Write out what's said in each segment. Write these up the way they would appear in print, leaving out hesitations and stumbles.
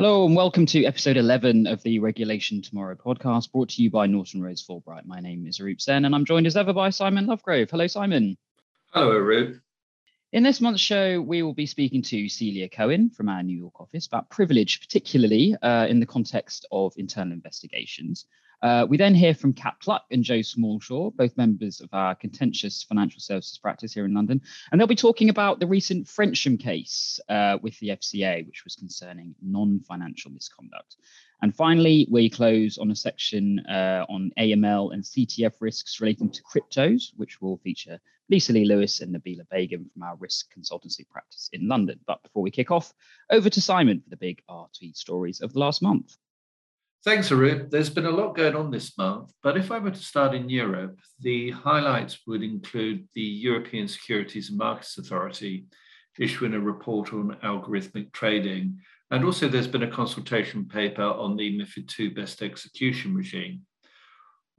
Hello and welcome to episode 11 of the Regulation Tomorrow podcast, brought to you by Norton Rose Fulbright. My name is Arup Sen and I'm joined as ever by Simon Lovegrove. Hello, Simon. Hello, Arup. In this month's show, we will be speaking to Celia Cohen from our New York office about privilege, particularly in the context of internal investigations. We then hear from Kat Pluck and Joe Smallshaw, both members of our contentious financial services practice here in London. And they'll be talking about the recent Frensham case with the FCA, which was concerning non-financial misconduct. And finally, we close on a section on AML and CTF risks relating to cryptos, which will feature Lisa Lee Lewis and Nabila Begin from our risk consultancy practice in London. But before we kick off, over to Simon for the big RT stories of the last month. Thanks, Arup. There's been a lot going on this month, but if I were to start in Europe, the highlights would include the European Securities and Markets Authority issuing a report on algorithmic trading, and also there's been a consultation paper on the MIFID II best execution regime.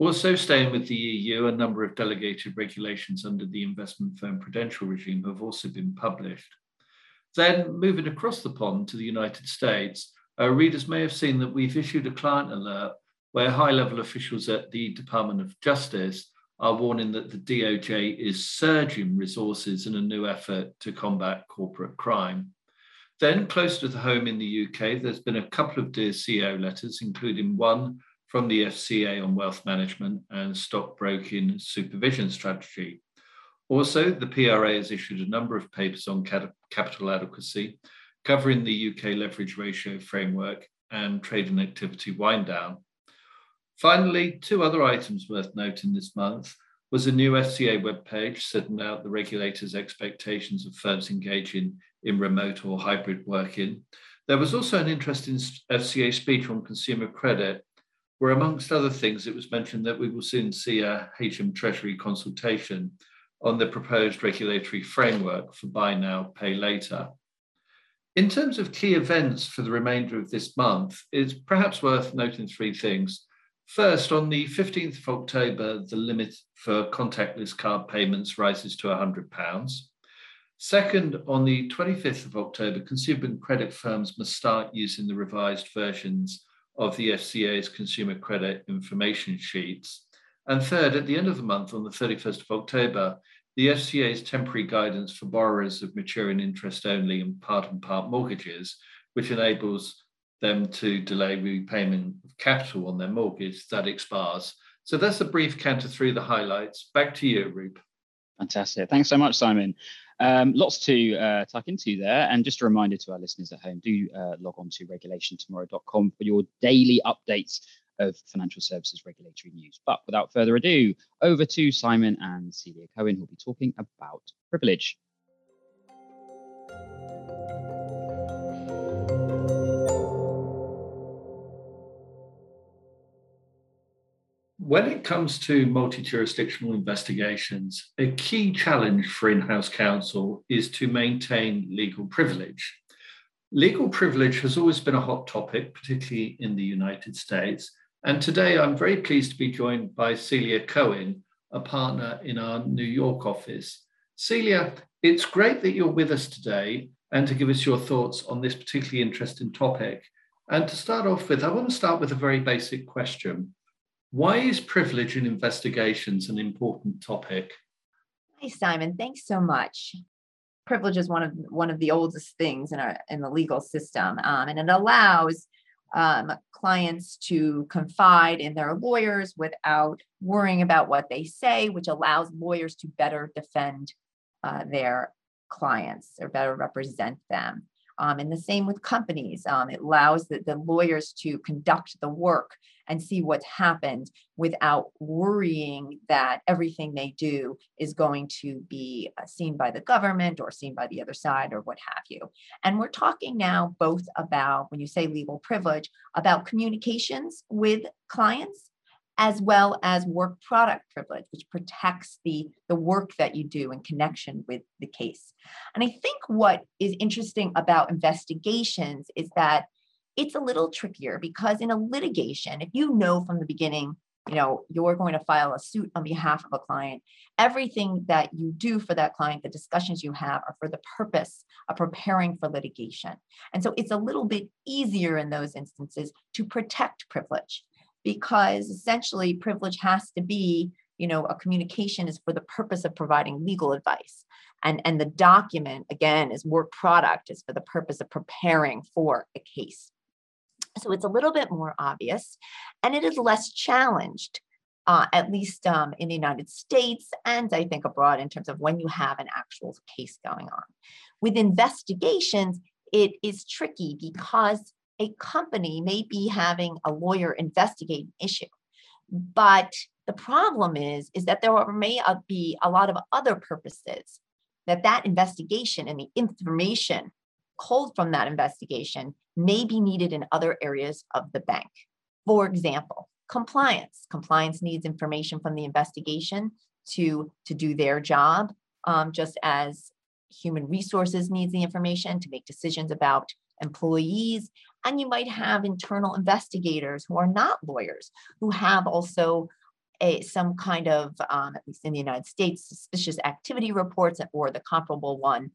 Also staying with the EU, a number of delegated regulations under the investment firm prudential regime have also been published. Then moving across the pond to the United States, our readers may have seen that we've issued a client alert where high-level officials at the Department of Justice are warning that the DOJ is surging resources in a new effort to combat corporate crime. Then, closer to home in the UK, there's been a couple of DSEO letters, including one from the FCA on wealth management and stockbroking supervision strategy. Also, the PRA has issued a number of papers on capital adequacy, covering the UK leverage ratio framework and trading activity wind down. Finally, two other items worth noting this month was a new FCA webpage setting out the regulator's expectations of firms engaging in remote or hybrid working. There was also an interesting FCA speech on consumer credit, where amongst other things, it was mentioned that we will soon see a HM Treasury consultation on the proposed regulatory framework for buy now, pay later. In terms of key events for the remainder of this month, it's perhaps worth noting three things. First, on the 15th of October, the limit for contactless card payments rises to £100. Second, on the 25th of October, consumer credit firms must start using the revised versions of the FCA's consumer credit information sheets. And third, at the end of the month, on the 31st of October, the FCA's temporary guidance for borrowers of maturing interest only and part mortgages, which enables them to delay repayment of capital on their mortgage, that expires. So that's a brief canter through the highlights. Back to you, Arup. Fantastic. Thanks so much, Simon. Lots to tuck into there. And just a reminder to our listeners at home, do log on to regulationtomorrow.com for your daily updates of financial services regulatory news. But without further ado, over to Simon and Celia Cohen, who'll be talking about privilege. When it comes to multi-jurisdictional investigations, a key challenge for in-house counsel is to maintain legal privilege. Legal privilege has always been a hot topic, particularly in the United States. And today, I'm very pleased to be joined by Celia Cohen, a partner in our New York office. Celia, it's great that you're with us today and to give us your thoughts on this particularly interesting topic. And to start off with, I want to start with a very basic question. Why is privilege in investigations an important topic? Hi, Simon. Thanks so much. Privilege is one of the oldest things in the legal system, and it allows clients to confide in their lawyers without worrying about what they say, which allows lawyers to better defend their clients or better represent them. And the same with companies. It allows the lawyers to conduct the work and see what's happened without worrying that everything they do is going to be seen by the government or seen by the other side or what have you. And we're talking now both about, when you say legal privilege, about communications with clients, as well as work product privilege, which protects the work that you do in connection with the case. And I think what is interesting about investigations is that it's a little trickier because in a litigation, if you know from the beginning you know, you're going to file a suit on behalf of a client. Everything that you do for that client, the discussions you have are for the purpose of preparing for litigation. And so it's a little bit easier in those instances to protect privilege, because essentially privilege has to be, you know, a communication is for the purpose of providing legal advice. And the document, again, is work product, is for the purpose of preparing for a case. So it's a little bit more obvious, and it is less challenged, at least in the United States, and I think abroad, in terms of when you have an actual case going on. With investigations, it is tricky because a company may be having a lawyer investigate an issue, but the problem is that there may be a lot of other purposes that that investigation and the information culled from that investigation may be needed in other areas of the bank. For example, compliance. Compliance needs information from the investigation to do their job, just as human resources needs the information to make decisions about employees. And you might have internal investigators who are not lawyers, who have also some kind of, at least in the United States, suspicious activity reports or the comparable one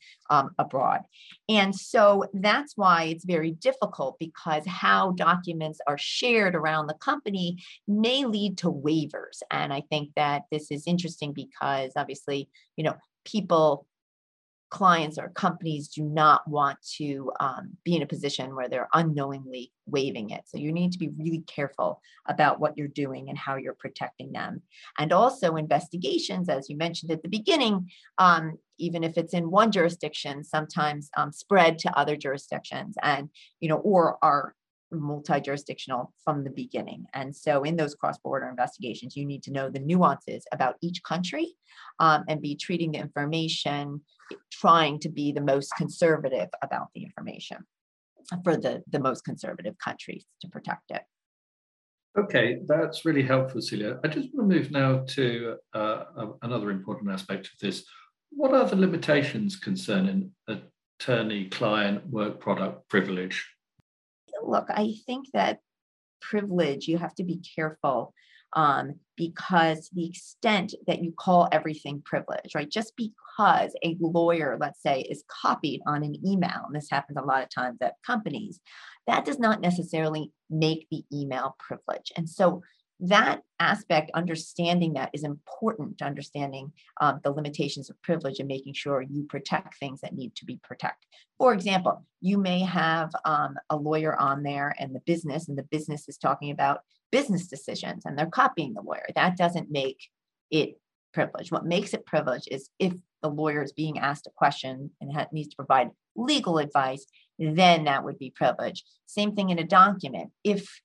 abroad. And so that's why it's very difficult, because how documents are shared around the company may lead to waivers. And I think that this is interesting because obviously, you know, people, clients or companies do not want to be in a position where they're unknowingly waiving it. So you need to be really careful about what you're doing and how you're protecting them. And also investigations, as you mentioned at the beginning, even if it's in one jurisdiction, sometimes spread to other jurisdictions, and, you know, or are multi-jurisdictional from the beginning. And so in those cross-border investigations, you need to know the nuances about each country and be treating the information, trying to be the most conservative about the information for the most conservative countries to protect it. Okay, that's really helpful, Celia. I just want to move now to another important aspect of this. What are the limitations concerning attorney-client work product privilege? Look, I think that privilege, you have to be careful because the extent that you call everything privilege, right? Just because a lawyer, let's say, is copied on an email, and this happens a lot of times at companies, that does not necessarily make the email privilege. And so that aspect, understanding that, is important to understanding the limitations of privilege and making sure you protect things that need to be protected. For example, you may have a lawyer on there and the business is talking about business decisions and they're copying the lawyer. That doesn't make it privilege. What makes it privilege is if the lawyer is being asked a question and needs to provide legal advice, then that would be privilege. Same thing in a document. If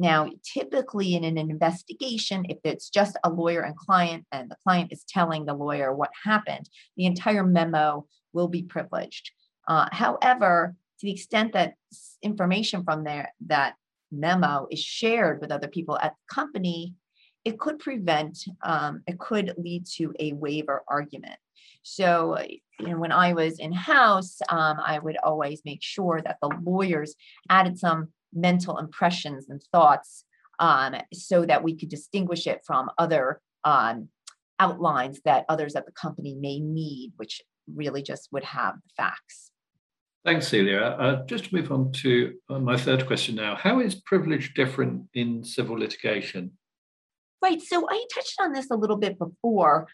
now, typically in an investigation, if it's just a lawyer and client and the client is telling the lawyer what happened, the entire memo will be privileged. However, to the extent that information from that memo is shared with other people at the company, it could prevent, it could lead to a waiver argument. So, you know, when I was in-house, I would always make sure that the lawyers added some mental impressions and thoughts so that we could distinguish it from other outlines that others at the company may need, which really just would have the facts. Thanks, Celia. Just to move on to my third question now. How is privilege different in civil litigation? Right. So I touched on this a little bit before.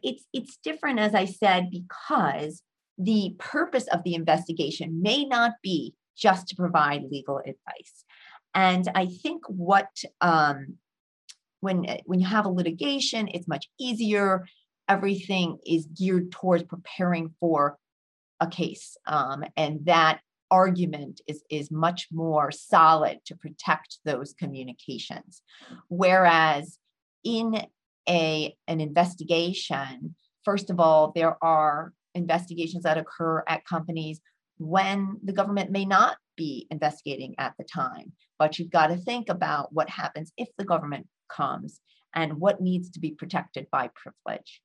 It's different, as I said, because the purpose of the investigation may not be just to provide legal advice. And I think what, when you have a litigation, it's much easier. Everything is geared towards preparing for a case. And that argument is much more solid to protect those communications. Whereas in an investigation, first of all, there are investigations that occur at companies when the government may not be investigating at the time, but you've got to think about what happens if the government comes and what needs to be protected by privilege.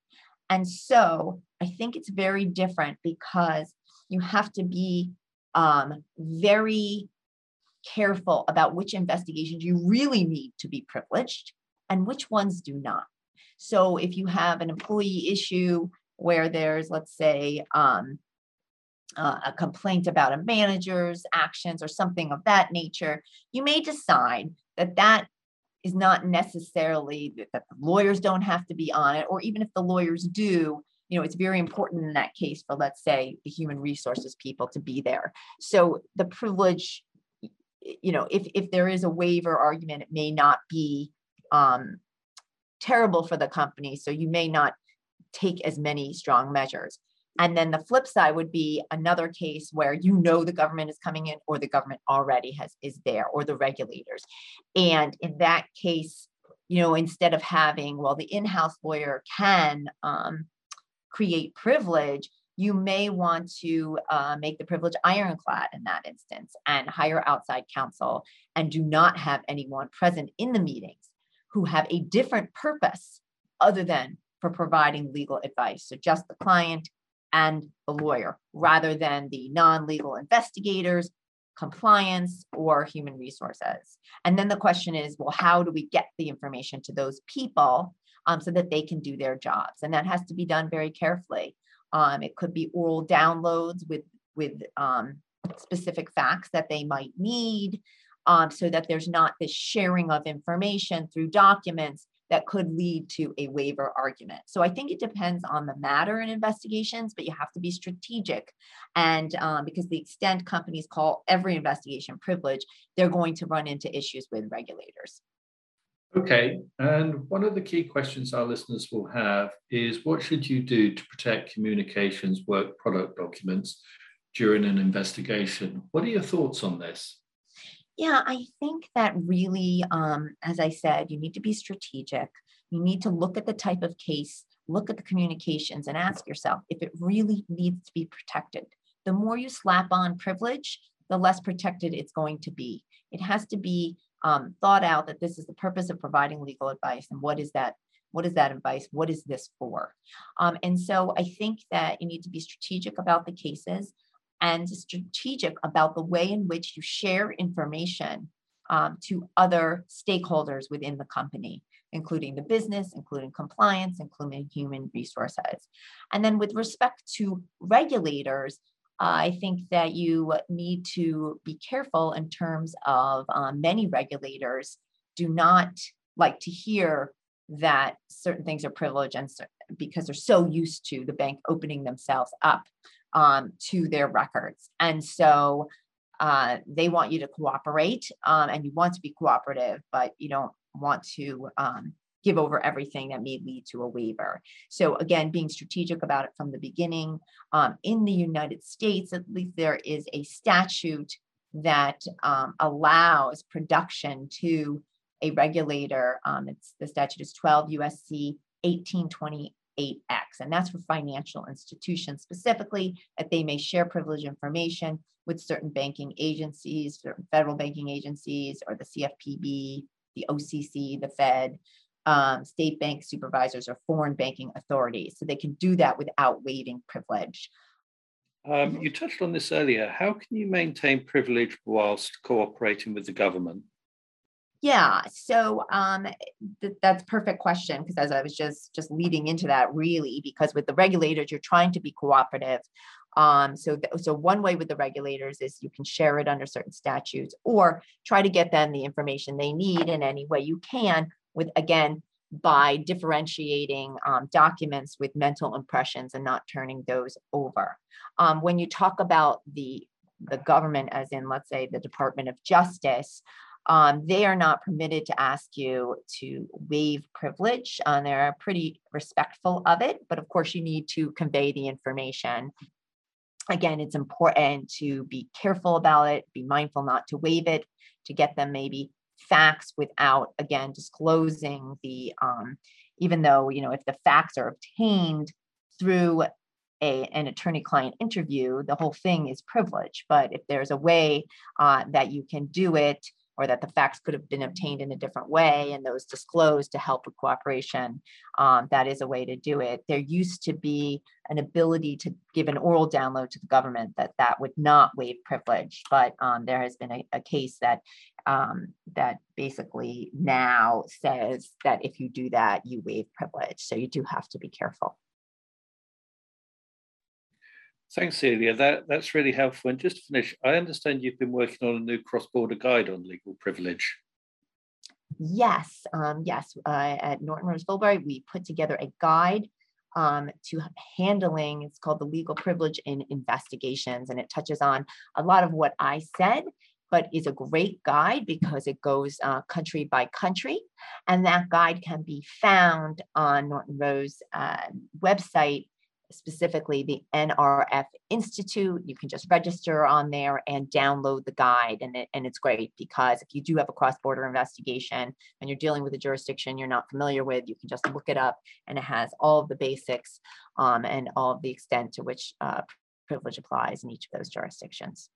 And so I think it's very different because you have to be very careful about which investigations you really need to be privileged and which ones do not. So if you have an employee issue where there's, let's say, a complaint about a manager's actions or something of that nature, you may decide that that is not necessarily that the lawyers don't have to be on it, or even if the lawyers do, you know, it's very important in that case for, let's say, the human resources people to be there. So the privilege, you know, if there is a waiver argument, it may not be terrible for the company. So you may not take as many strong measures. And then the flip side would be another case where, you know, the government is coming in, or the government already is there, or the regulators. And in that case, you know, instead of having, well, the in-house lawyer can create privilege, you may want to make the privilege ironclad in that instance and hire outside counsel and do not have anyone present in the meetings who have a different purpose other than for providing legal advice. So just the client and the lawyer, rather than the non-legal investigators, compliance, or human resources. And then the question is, well, how do we get the information to those people so that they can do their jobs? And that has to be done very carefully. It could be oral downloads with specific facts that they might need, so that there's not this sharing of information through documents that could lead to a waiver argument. So I think it depends on the matter in investigations, but you have to be strategic. And because the extent companies call every investigation privilege, they're going to run into issues with regulators. Okay, and one of the key questions our listeners will have is, what should you do to protect communications work product documents during an investigation? What are your thoughts on this? Yeah, I think that really, as I said, you need to be strategic. You need to look at the type of case, look at the communications, and ask yourself if it really needs to be protected. The more you slap on privilege, the less protected it's going to be. It has to be thought out that this is the purpose of providing legal advice, and what is that? What is that advice? What is this for? And so I think that you need to be strategic about the cases, and strategic about the way in which you share information to other stakeholders within the company, including the business, including compliance, including human resources. And then with respect to regulators, I think that you need to be careful in terms of many regulators do not like to hear that certain things are privileged, and because they're so used to the bank opening themselves up to their records. And so they want you to cooperate and you want to be cooperative, but you don't want to give over everything that may lead to a waiver. So again, being strategic about it from the beginning. In the United States, at least, there is a statute that allows production to a regulator. The statute is 12 USC 1828. 8X, and that's for financial institutions specifically, that they may share privileged information with certain banking agencies, certain federal banking agencies, or the CFPB, the OCC, the Fed, state bank supervisors, or foreign banking authorities. So they can do that without waiving privilege. You touched on this earlier. How can you maintain privilege whilst cooperating with the government? Yeah, so that's a perfect question, because as I was just leading into that, really, because with the regulators, you're trying to be cooperative. So one way with the regulators is you can share it under certain statutes, or try to get them the information they need in any way you can, with, again, by differentiating documents with mental impressions and not turning those over. When you talk about the government, as in, let's say, the Department of Justice, they are not permitted to ask you to waive privilege. They're pretty respectful of it, but of course you need to convey the information. Again, it's important to be careful about it, be mindful not to waive it, to get them maybe facts without, again, disclosing the, even though, you know, if the facts are obtained through an attorney-client interview, the whole thing is privilege. But if there's a way that you can do it, or that the facts could have been obtained in a different way and those disclosed to help with cooperation, that is a way to do it. There used to be an ability to give an oral download to the government that would not waive privilege, but there has been a case that basically now says that if you do that, you waive privilege. So you do have to be careful. Thanks, Celia. That's really helpful. And just to finish, I understand you've been working on a new cross-border guide on legal privilege. Yes, at Norton Rose Fulbright, we put together a guide to handling, it's called the Legal Privilege in Investigations, and it touches on a lot of what I said, but is a great guide because it goes country by country. And that guide can be found on Norton Rose website, specifically the NRF Institute. You can just register on there and download the guide. And it's great because if you do have a cross-border investigation and you're dealing with a jurisdiction you're not familiar with, you can just look it up and it has all of the basics and all of the extent to which privilege applies in each of those jurisdictions.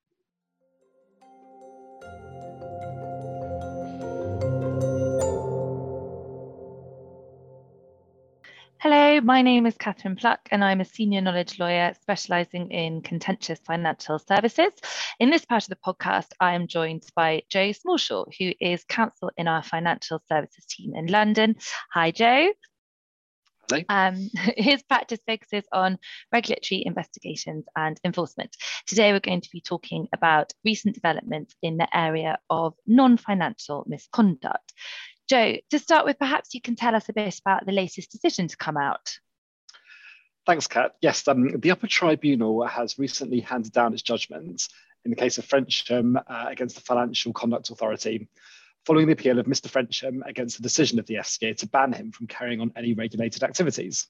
Hello, my name is Catherine Pluck and I'm a senior knowledge lawyer specialising in contentious financial services. In this part of the podcast, I am joined by Joe Smallshaw, who is counsel in our financial services team in London. Hi, Joe. His practice focuses on regulatory investigations and enforcement. Today we're going to be talking about recent developments in the area of non-financial misconduct. Joe, to start with, perhaps you can tell us a bit about the latest decision to come out. Thanks, Kat. Yes, the Upper Tribunal has recently handed down its judgment in the case of Frensham against the Financial Conduct Authority, following the appeal of Mr. Frensham against the decision of the FCA to ban him from carrying on any regulated activities.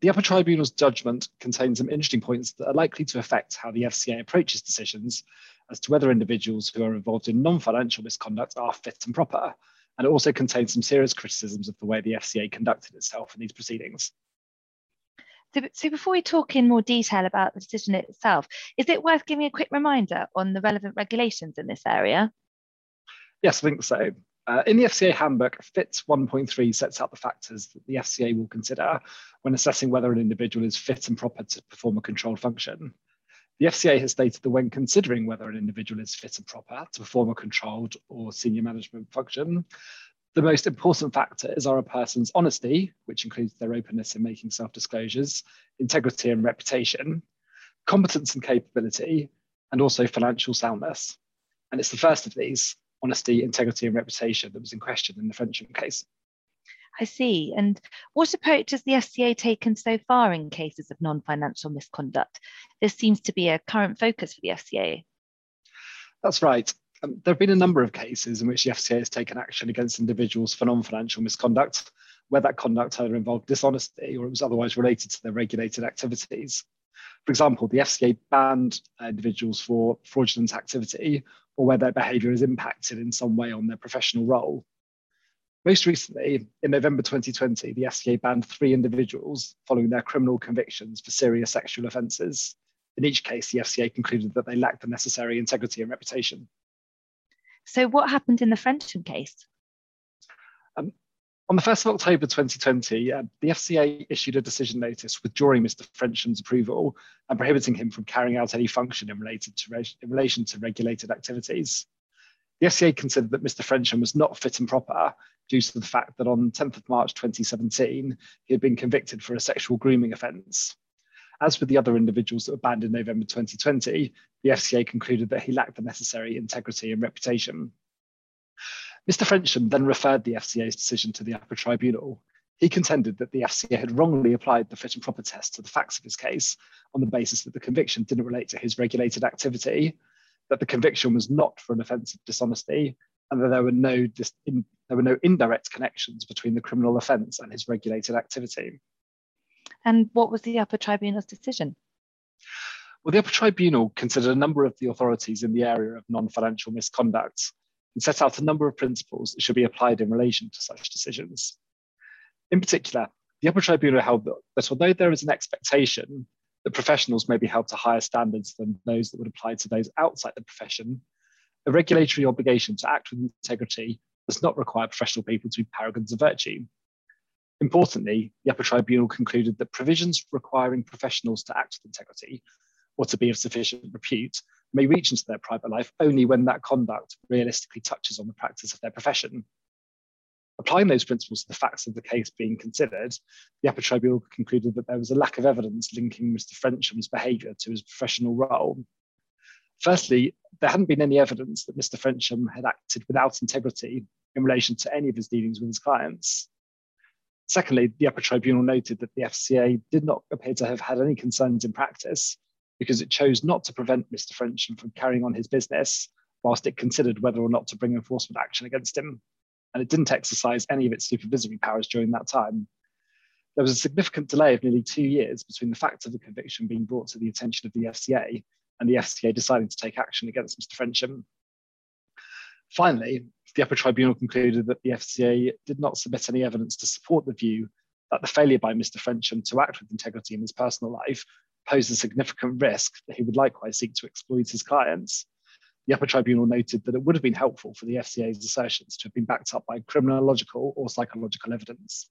The Upper Tribunal's judgment contains some interesting points that are likely to affect how the FCA approaches decisions as to whether individuals who are involved in non-financial misconduct are fit and proper, and it also contains some serious criticisms of the way the FCA conducted itself in these proceedings. So before we talk in more detail about the decision itself, is it worth giving a quick reminder on the relevant regulations in this area? Yes, I think so. In the FCA handbook, FIT 1.3 sets out the factors that the FCA will consider when assessing whether an individual is fit and proper to perform a controlled function. The FCA has stated that when considering whether an individual is fit and proper to perform a controlled or senior management function, the most important factors are a person's honesty, which includes their openness in making self-disclosures, integrity and reputation, competence and capability, and also financial soundness. And it's the first of these, honesty, integrity and reputation, that was in question in the Frensham case. I see. And what approach has the FCA taken so far in cases of non-financial misconduct? This seems to be a current focus for the FCA. That's right. There have been a number of cases in which the FCA has taken action against individuals for non-financial misconduct, where that conduct either involved dishonesty or it was otherwise related to their regulated activities. For example, the FCA banned individuals for fraudulent activity or where their behaviour is impacted in some way on their professional role. Most recently, in November 2020, the FCA banned 3 individuals following their criminal convictions for serious sexual offences. In each case, the FCA concluded that they lacked the necessary integrity and reputation. So what happened in the Frensham case? On the 1st of October 2020, the FCA issued a decision notice withdrawing Mr. Frensham approval and prohibiting him from carrying out any function in relation to regulated activities. The FCA considered that Mr. Frensham was not fit and proper due to the fact that on 10th of March 2017, he had been convicted for a sexual grooming offence. As with the other individuals that were banned in November 2020, the FCA concluded that he lacked the necessary integrity and reputation. Mr. Frensham then referred the FCA's decision to the Upper Tribunal. He contended that the FCA had wrongly applied the fit and proper test to the facts of his case on the basis that the conviction didn't relate to his regulated activity, that the conviction was not for an offence of dishonesty, and that there were no indirect connections between the criminal offence and his regulated activity. And what was the Upper Tribunal's decision? Well, the Upper Tribunal considered a number of the authorities in the area of non-financial misconduct and set out a number of principles that should be applied in relation to such decisions. In particular, the Upper Tribunal held that although there is an expectation that professionals may be held to higher standards than those that would apply to those outside the profession, A regulatory obligation to act with integrity does not require professional people to be paragons of virtue. Importantly, the Upper Tribunal concluded that provisions requiring professionals to act with integrity or to be of sufficient repute may reach into their private life only when that conduct realistically touches on the practice of their profession. Applying those principles to the facts of the case being considered, the Upper Tribunal concluded that there was a lack of evidence linking Mr. Frensham behaviour to his professional role. Firstly, there hadn't been any evidence that Mr. Frensham had acted without integrity in relation to any of his dealings with his clients. Secondly, the Upper Tribunal noted that the FCA did not appear to have had any concerns in practice because it chose not to prevent Mr. Frensham from carrying on his business whilst it considered whether or not to bring enforcement action against him, and it didn't exercise any of its supervisory powers during that time. There was a significant delay of nearly 2 years between the fact of the conviction being brought to the attention of the FCA and the FCA deciding to take action against Mr. Frensham. Finally, the Upper Tribunal concluded that the FCA did not submit any evidence to support the view that the failure by Mr. Frensham to act with integrity in his personal life posed a significant risk that he would likewise seek to exploit his clients. The Upper Tribunal noted that it would have been helpful for the FCA's assertions to have been backed up by criminological or psychological evidence.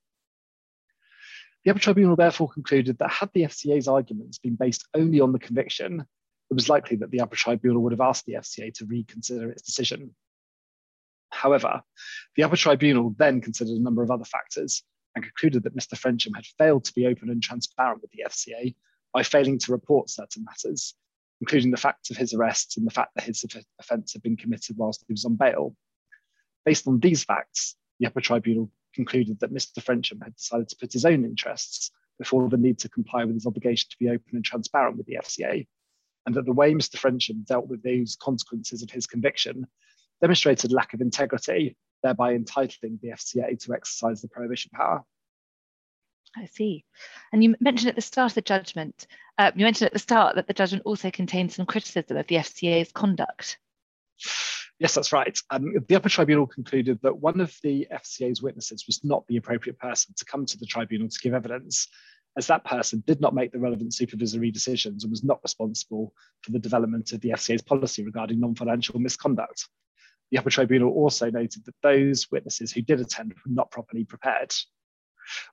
The Upper Tribunal therefore concluded that had the FCA's arguments been based only on the conviction, it was likely that the Upper Tribunal would have asked the FCA to reconsider its decision. However, the Upper Tribunal then considered a number of other factors and concluded that Mr. Frensham had failed to be open and transparent with the FCA by failing to report certain matters, including the fact of his arrest and the fact that his offence had been committed whilst he was on bail. Based on these facts, the Upper Tribunal concluded that Mr. Frensham had decided to put his own interests before the need to comply with his obligation to be open and transparent with the FCA, and that the way Mr. Frensham dealt with those consequences of his conviction demonstrated lack of integrity, thereby entitling the FCA to exercise the prohibition power. I see. And you mentioned at the start of the judgment, that the judgment also contained some criticism of the FCA's conduct. Yes, that's right. The Upper Tribunal concluded that one of the FCA's witnesses was not the appropriate person to come to the tribunal to give evidence, as that person did not make the relevant supervisory decisions and was not responsible for the development of the FCA's policy regarding non-financial misconduct. The Upper Tribunal also noted that those witnesses who did attend were not properly prepared.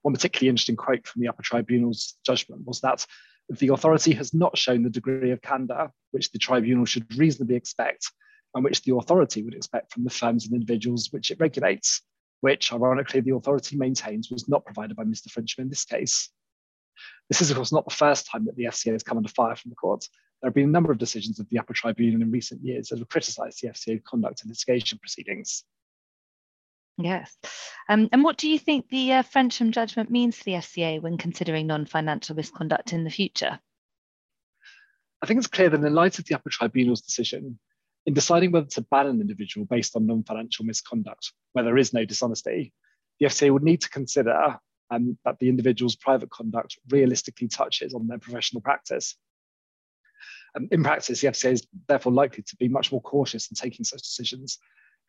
One particularly interesting quote from the Upper Tribunal's judgment was that the authority has not shown the degree of candour which the tribunal should reasonably expect and which the authority would expect from the firms and individuals which it regulates, which, ironically, the authority maintains was not provided by Mr. Frensham in this case. This is, of course, not the first time that the FCA has come under fire from the court. There have been a number of decisions of the Upper Tribunal in recent years that have criticised the FCA's conduct in litigation proceedings. Yes. And what do you think the Frensham judgment means for the FCA when considering non-financial misconduct in the future? I think it's clear that in light of the Upper Tribunal's decision, in deciding whether to ban an individual based on non-financial misconduct, where there is no dishonesty, the FCA would need to consider that the individual's private conduct realistically touches on their professional practice. In practice, the FCA is therefore likely to be much more cautious in taking such decisions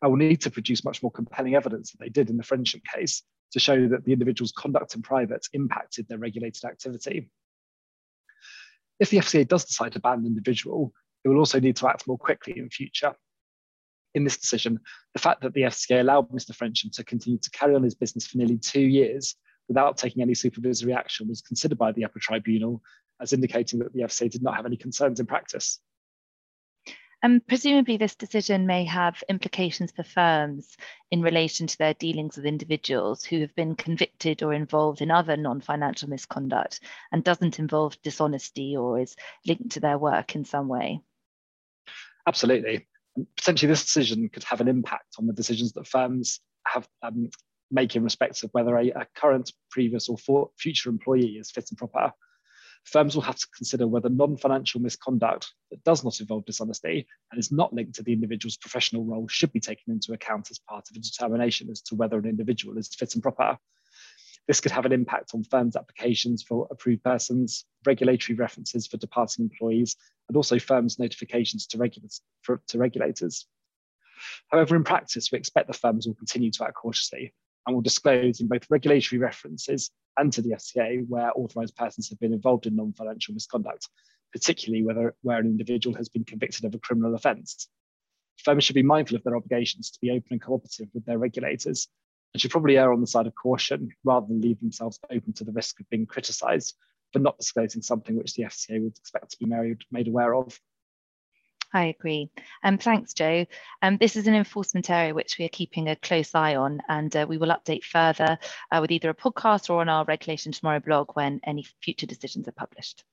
and will need to produce much more compelling evidence than they did in the Frensham case to show that the individual's conduct in private impacted their regulated activity. If the FCA does decide to ban an individual, it will also need to act more quickly in future. In this decision, the fact that the FCA allowed Mr. Frensham to continue to carry on his business for nearly 2 years without taking any supervisory action was considered by the Upper Tribunal as indicating that the FCA did not have any concerns in practice. And presumably this decision may have implications for firms in relation to their dealings with individuals who have been convicted or involved in other non-financial misconduct and doesn't involve dishonesty or is linked to their work in some way. Absolutely. Potentially this decision could have an impact on the decisions that firms have make in respect of whether a current, previous or future employee is fit and proper. Firms will have to consider whether non-financial misconduct that does not involve dishonesty and is not linked to the individual's professional role should be taken into account as part of a determination as to whether an individual is fit and proper. This could have an impact on firms' applications for approved persons, regulatory references for departing employees, and also firms' notifications to regulators. However, in practice, we expect the firms will continue to act cautiously and will disclose in both regulatory references and to the FCA where authorised persons have been involved in non-financial misconduct, particularly where an individual has been convicted of a criminal offence. firms should be mindful of their obligations to be open and cooperative with their regulators, and should probably err on the side of caution rather than leave themselves open to the risk of being criticised for not disclosing something which the FCA would expect to be made aware of. I agree. Thanks, Joe. This is an enforcement area which we are keeping a close eye on, and we will update further with either a podcast or on our Regulation Tomorrow blog when any future decisions are published.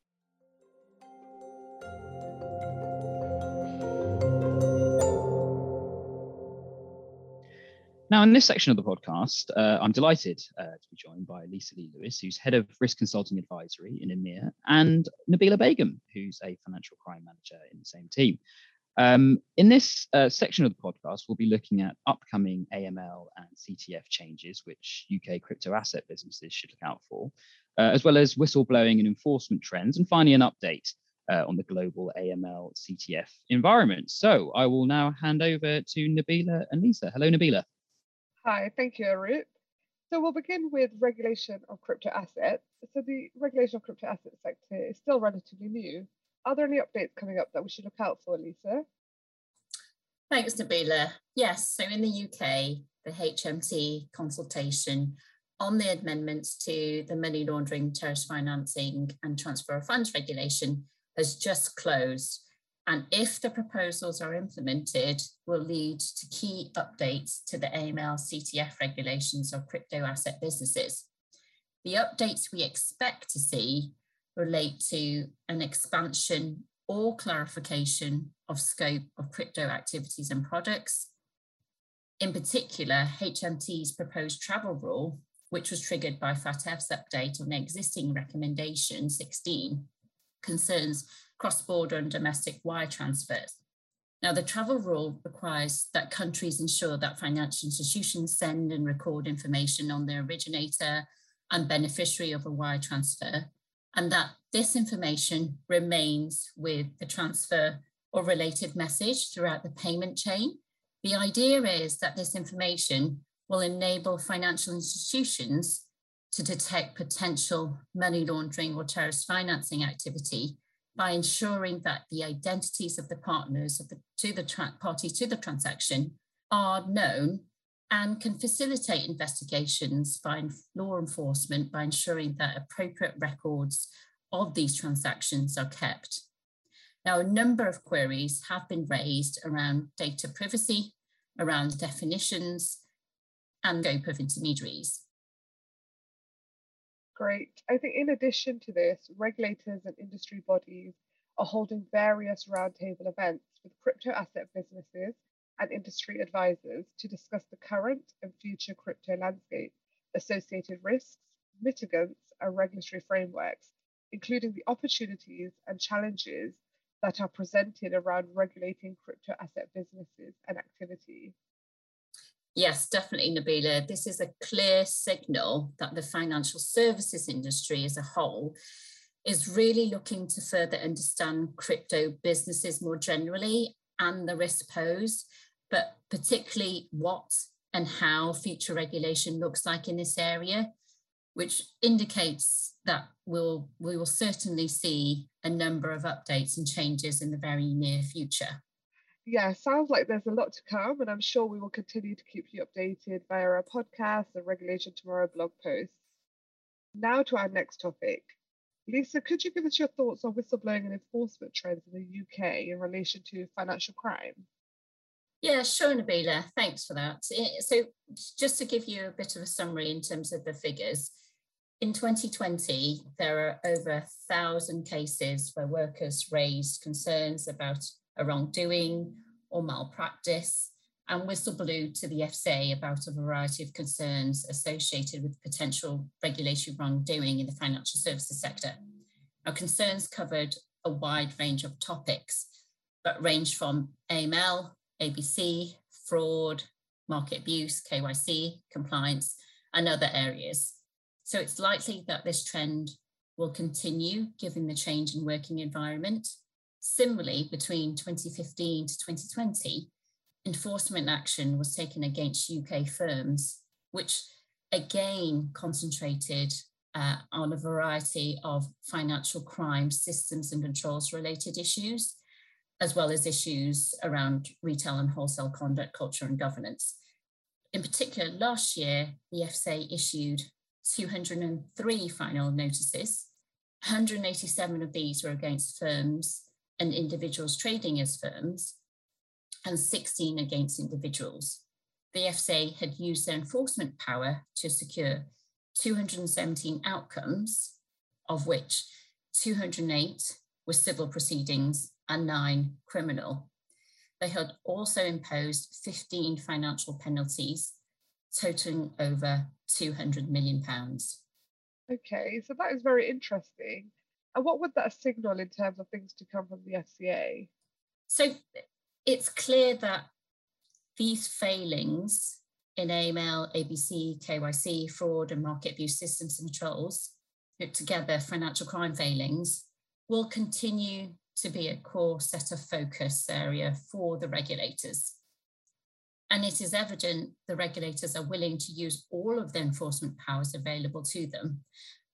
Now, in this section of the podcast, I'm delighted to be joined by Lisa Lee Lewis, who's Head of Risk Consulting Advisory in EMEA, and Nabila Begin, who's a Financial Crime Manager in the same team. In this section of the podcast, we'll be looking at upcoming AML and CTF changes, which UK crypto asset businesses should look out for, as well as whistleblowing and enforcement trends, and finally an update on the global AML CTF environment. So I will now hand over to Nabila and Lisa. Hello, Nabila. Hi, thank you, Arup. So we'll begin with regulation of crypto assets. So the regulation of crypto asset sector is still relatively new. Are there any updates coming up that we should look out for, Lisa? Thanks, Nabila. Yes, so in the UK, the HMT consultation on the amendments to the money laundering, terrorist financing and transfer of funds regulation has just closed. And if the proposals are implemented, will lead to key updates to the AML CTF regulations of crypto asset businesses. The updates we expect to see relate to an expansion or clarification of scope of crypto activities and products. In particular, HMT's proposed travel rule, which was triggered by FATF's update on existing recommendation 16, concerns cross-border and domestic wire transfers. Now, the travel rule requires that countries ensure that financial institutions send and record information on the originator and beneficiary of a wire transfer, and that this information remains with the transfer or related message throughout the payment chain. The idea is that this information will enable financial institutions to detect potential money laundering or terrorist financing activity by ensuring that the identities of the partners party to the transaction are known, and can facilitate investigations by law enforcement by ensuring that appropriate records of these transactions are kept. Now, a number of queries have been raised around data privacy, around definitions, and scope of intermediaries. Great. I think in addition to this, regulators and industry bodies are holding various roundtable events with crypto asset businesses and industry advisors to discuss the current and future crypto landscape, associated risks, mitigants, and regulatory frameworks, including the opportunities and challenges that are presented around regulating crypto asset businesses and activity. Yes, definitely, Nabila. This is a clear signal that the financial services industry as a whole is really looking to further understand crypto businesses more generally and the risk posed, but particularly what and how future regulation looks like in this area, which indicates that we will certainly see a number of updates and changes in the very near future. Yeah, sounds like there's a lot to come, and I'm sure we will continue to keep you updated via our podcast and Regulation Tomorrow blog posts. Now to our next topic. Lisa, could you give us your thoughts on whistleblowing and enforcement trends in the UK in relation to financial crime? Yeah, sure, Nabila. Thanks for that. So just to give you a bit of a summary in terms of the figures, in 2020, there are over 1,000 cases where workers raised concerns about a wrongdoing or malpractice, and whistleblew to the FSA about a variety of concerns associated with potential regulatory wrongdoing in the financial services sector. Our concerns covered a wide range of topics, but ranged from AML, ABC, fraud, market abuse, KYC, compliance, and other areas. So it's likely that this trend will continue given the change in working environment. Similarly, between 2015 to 2020, enforcement action was taken against UK firms, which again concentrated on a variety of financial crime systems and controls related issues. as well as issues around retail and wholesale conduct, culture and governance. In particular, last year, the FSA issued 203 final notices. 187 of these were against firms and individuals trading as firms, and 16 against individuals. The FSA had used their enforcement power to secure 217 outcomes, of which 208 were civil proceedings and 9 criminal. They had also imposed 15 financial penalties, totaling over £200 million. Okay, so that is very interesting. And what would that signal in terms of things to come from the FCA? So it's clear that these failings in AML, ABC, KYC, fraud and market abuse systems and controls, put together financial crime failings, will continue to be a core set of focus area for the regulators. And it is evident the regulators are willing to use all of the enforcement powers available to them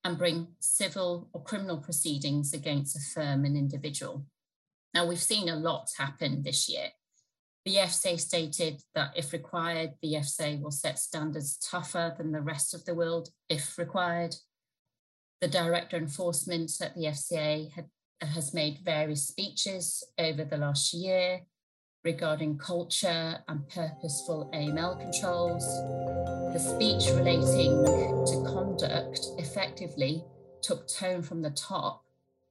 and bring civil or criminal proceedings against a firm and individual. Now, we've seen a lot happen this year. The FSA stated that if required, the FSA will set standards tougher than the rest of the world if required. The Director of Enforcement at the FCA has made various speeches over the last year regarding culture and purposeful AML controls. The speech relating to conduct effectively took tone from the top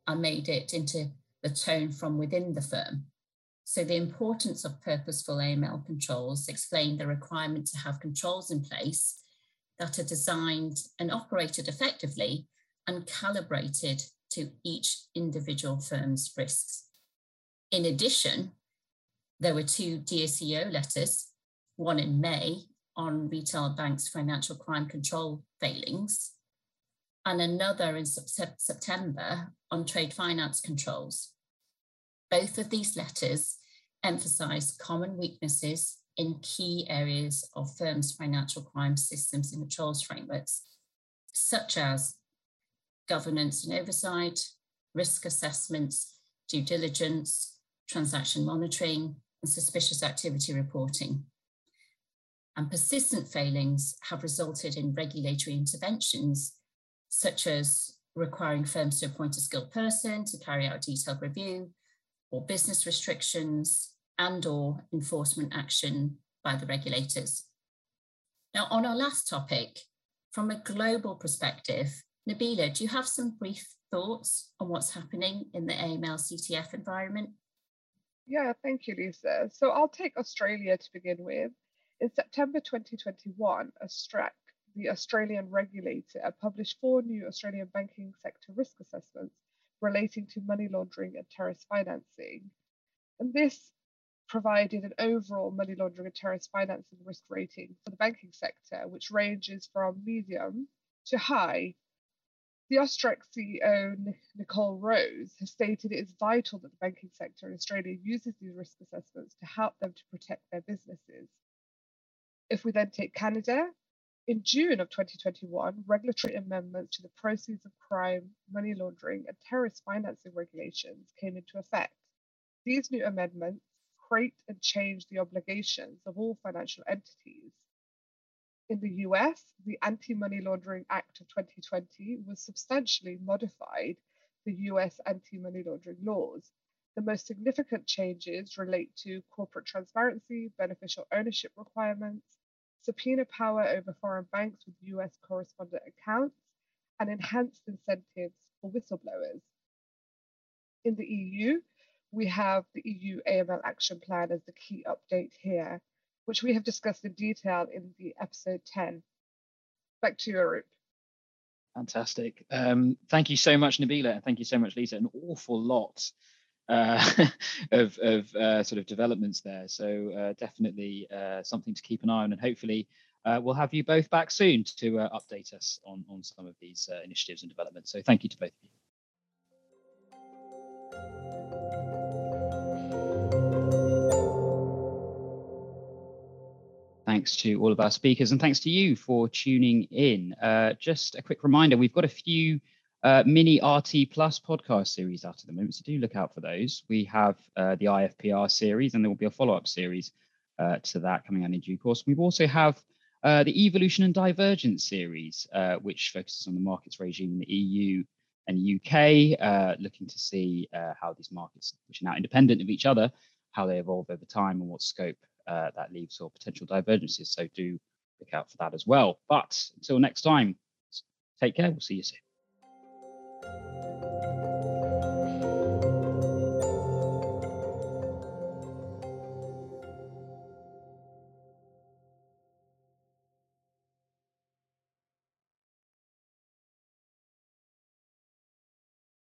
and made it into the tone from within the firm. So the importance of purposeful AML controls explained the requirement to have controls in place that are designed and operated effectively and calibrated to each individual firm's risks. In addition, there were 2 DSEO letters, one in May on retail banks' financial crime control failings, and another in September on trade finance controls. Both of these letters emphasise common weaknesses in key areas of firms' financial crime systems and controls frameworks, such as governance and oversight, risk assessments, due diligence, transaction monitoring, and suspicious activity reporting. And persistent failings have resulted in regulatory interventions, such as requiring firms to appoint a skilled person to carry out a detailed review, or business restrictions and or enforcement action by the regulators. Now, on our last topic, from a global perspective, Nabila, do you have some brief thoughts on what's happening in the AML-CTF environment? Yeah, thank you, Lisa. So I'll take Australia to begin with. In September 2021, AUSTRAC, the Australian regulator, published 4 new Australian banking sector risk assessments relating to money laundering and terrorist financing. And this provided an overall money laundering and terrorist financing risk rating for the banking sector, which ranges from medium to high. The AUSTRAC CEO, Nicole Rose, has stated it is vital that the banking sector in Australia uses these risk assessments to help them to protect their businesses. If we then take Canada, in June of 2021, regulatory amendments to the Proceeds of Crime, Money Laundering and Terrorist Financing regulations came into effect. These new amendments create and change the obligations of all financial entities. In the US, the Anti-Money Laundering Act of 2020 was substantially modified the US anti-money laundering laws. The most significant changes relate to corporate transparency, beneficial ownership requirements, subpoena power over foreign banks with US correspondent accounts, and enhanced incentives for whistleblowers. In the EU, we have the EU AML Action Plan as the key update here, which we have discussed in detail in the episode 10. Back to you, Arup. Fantastic. Thank you so much, Nabila, and thank you so much, Lisa. An awful lot of developments there. So definitely something to keep an eye on, and hopefully we'll have you both back soon to update us on some of these initiatives and developments. So thank you to both of you. Thanks to all of our speakers, and thanks to you for tuning in. Just a quick reminder, we've got a few mini RT Plus podcast series out at the moment, so do look out for those. We have the IFPR series, and there will be a follow-up series to that coming out in due course. We also have the Evolution and Divergence series, which focuses on the markets regime in the EU and UK, looking to see how these markets, which are now independent of each other, how they evolve over time and what scope that leaves or potential divergences. So do look out for that as well. But until next time, take care. We'll see you soon.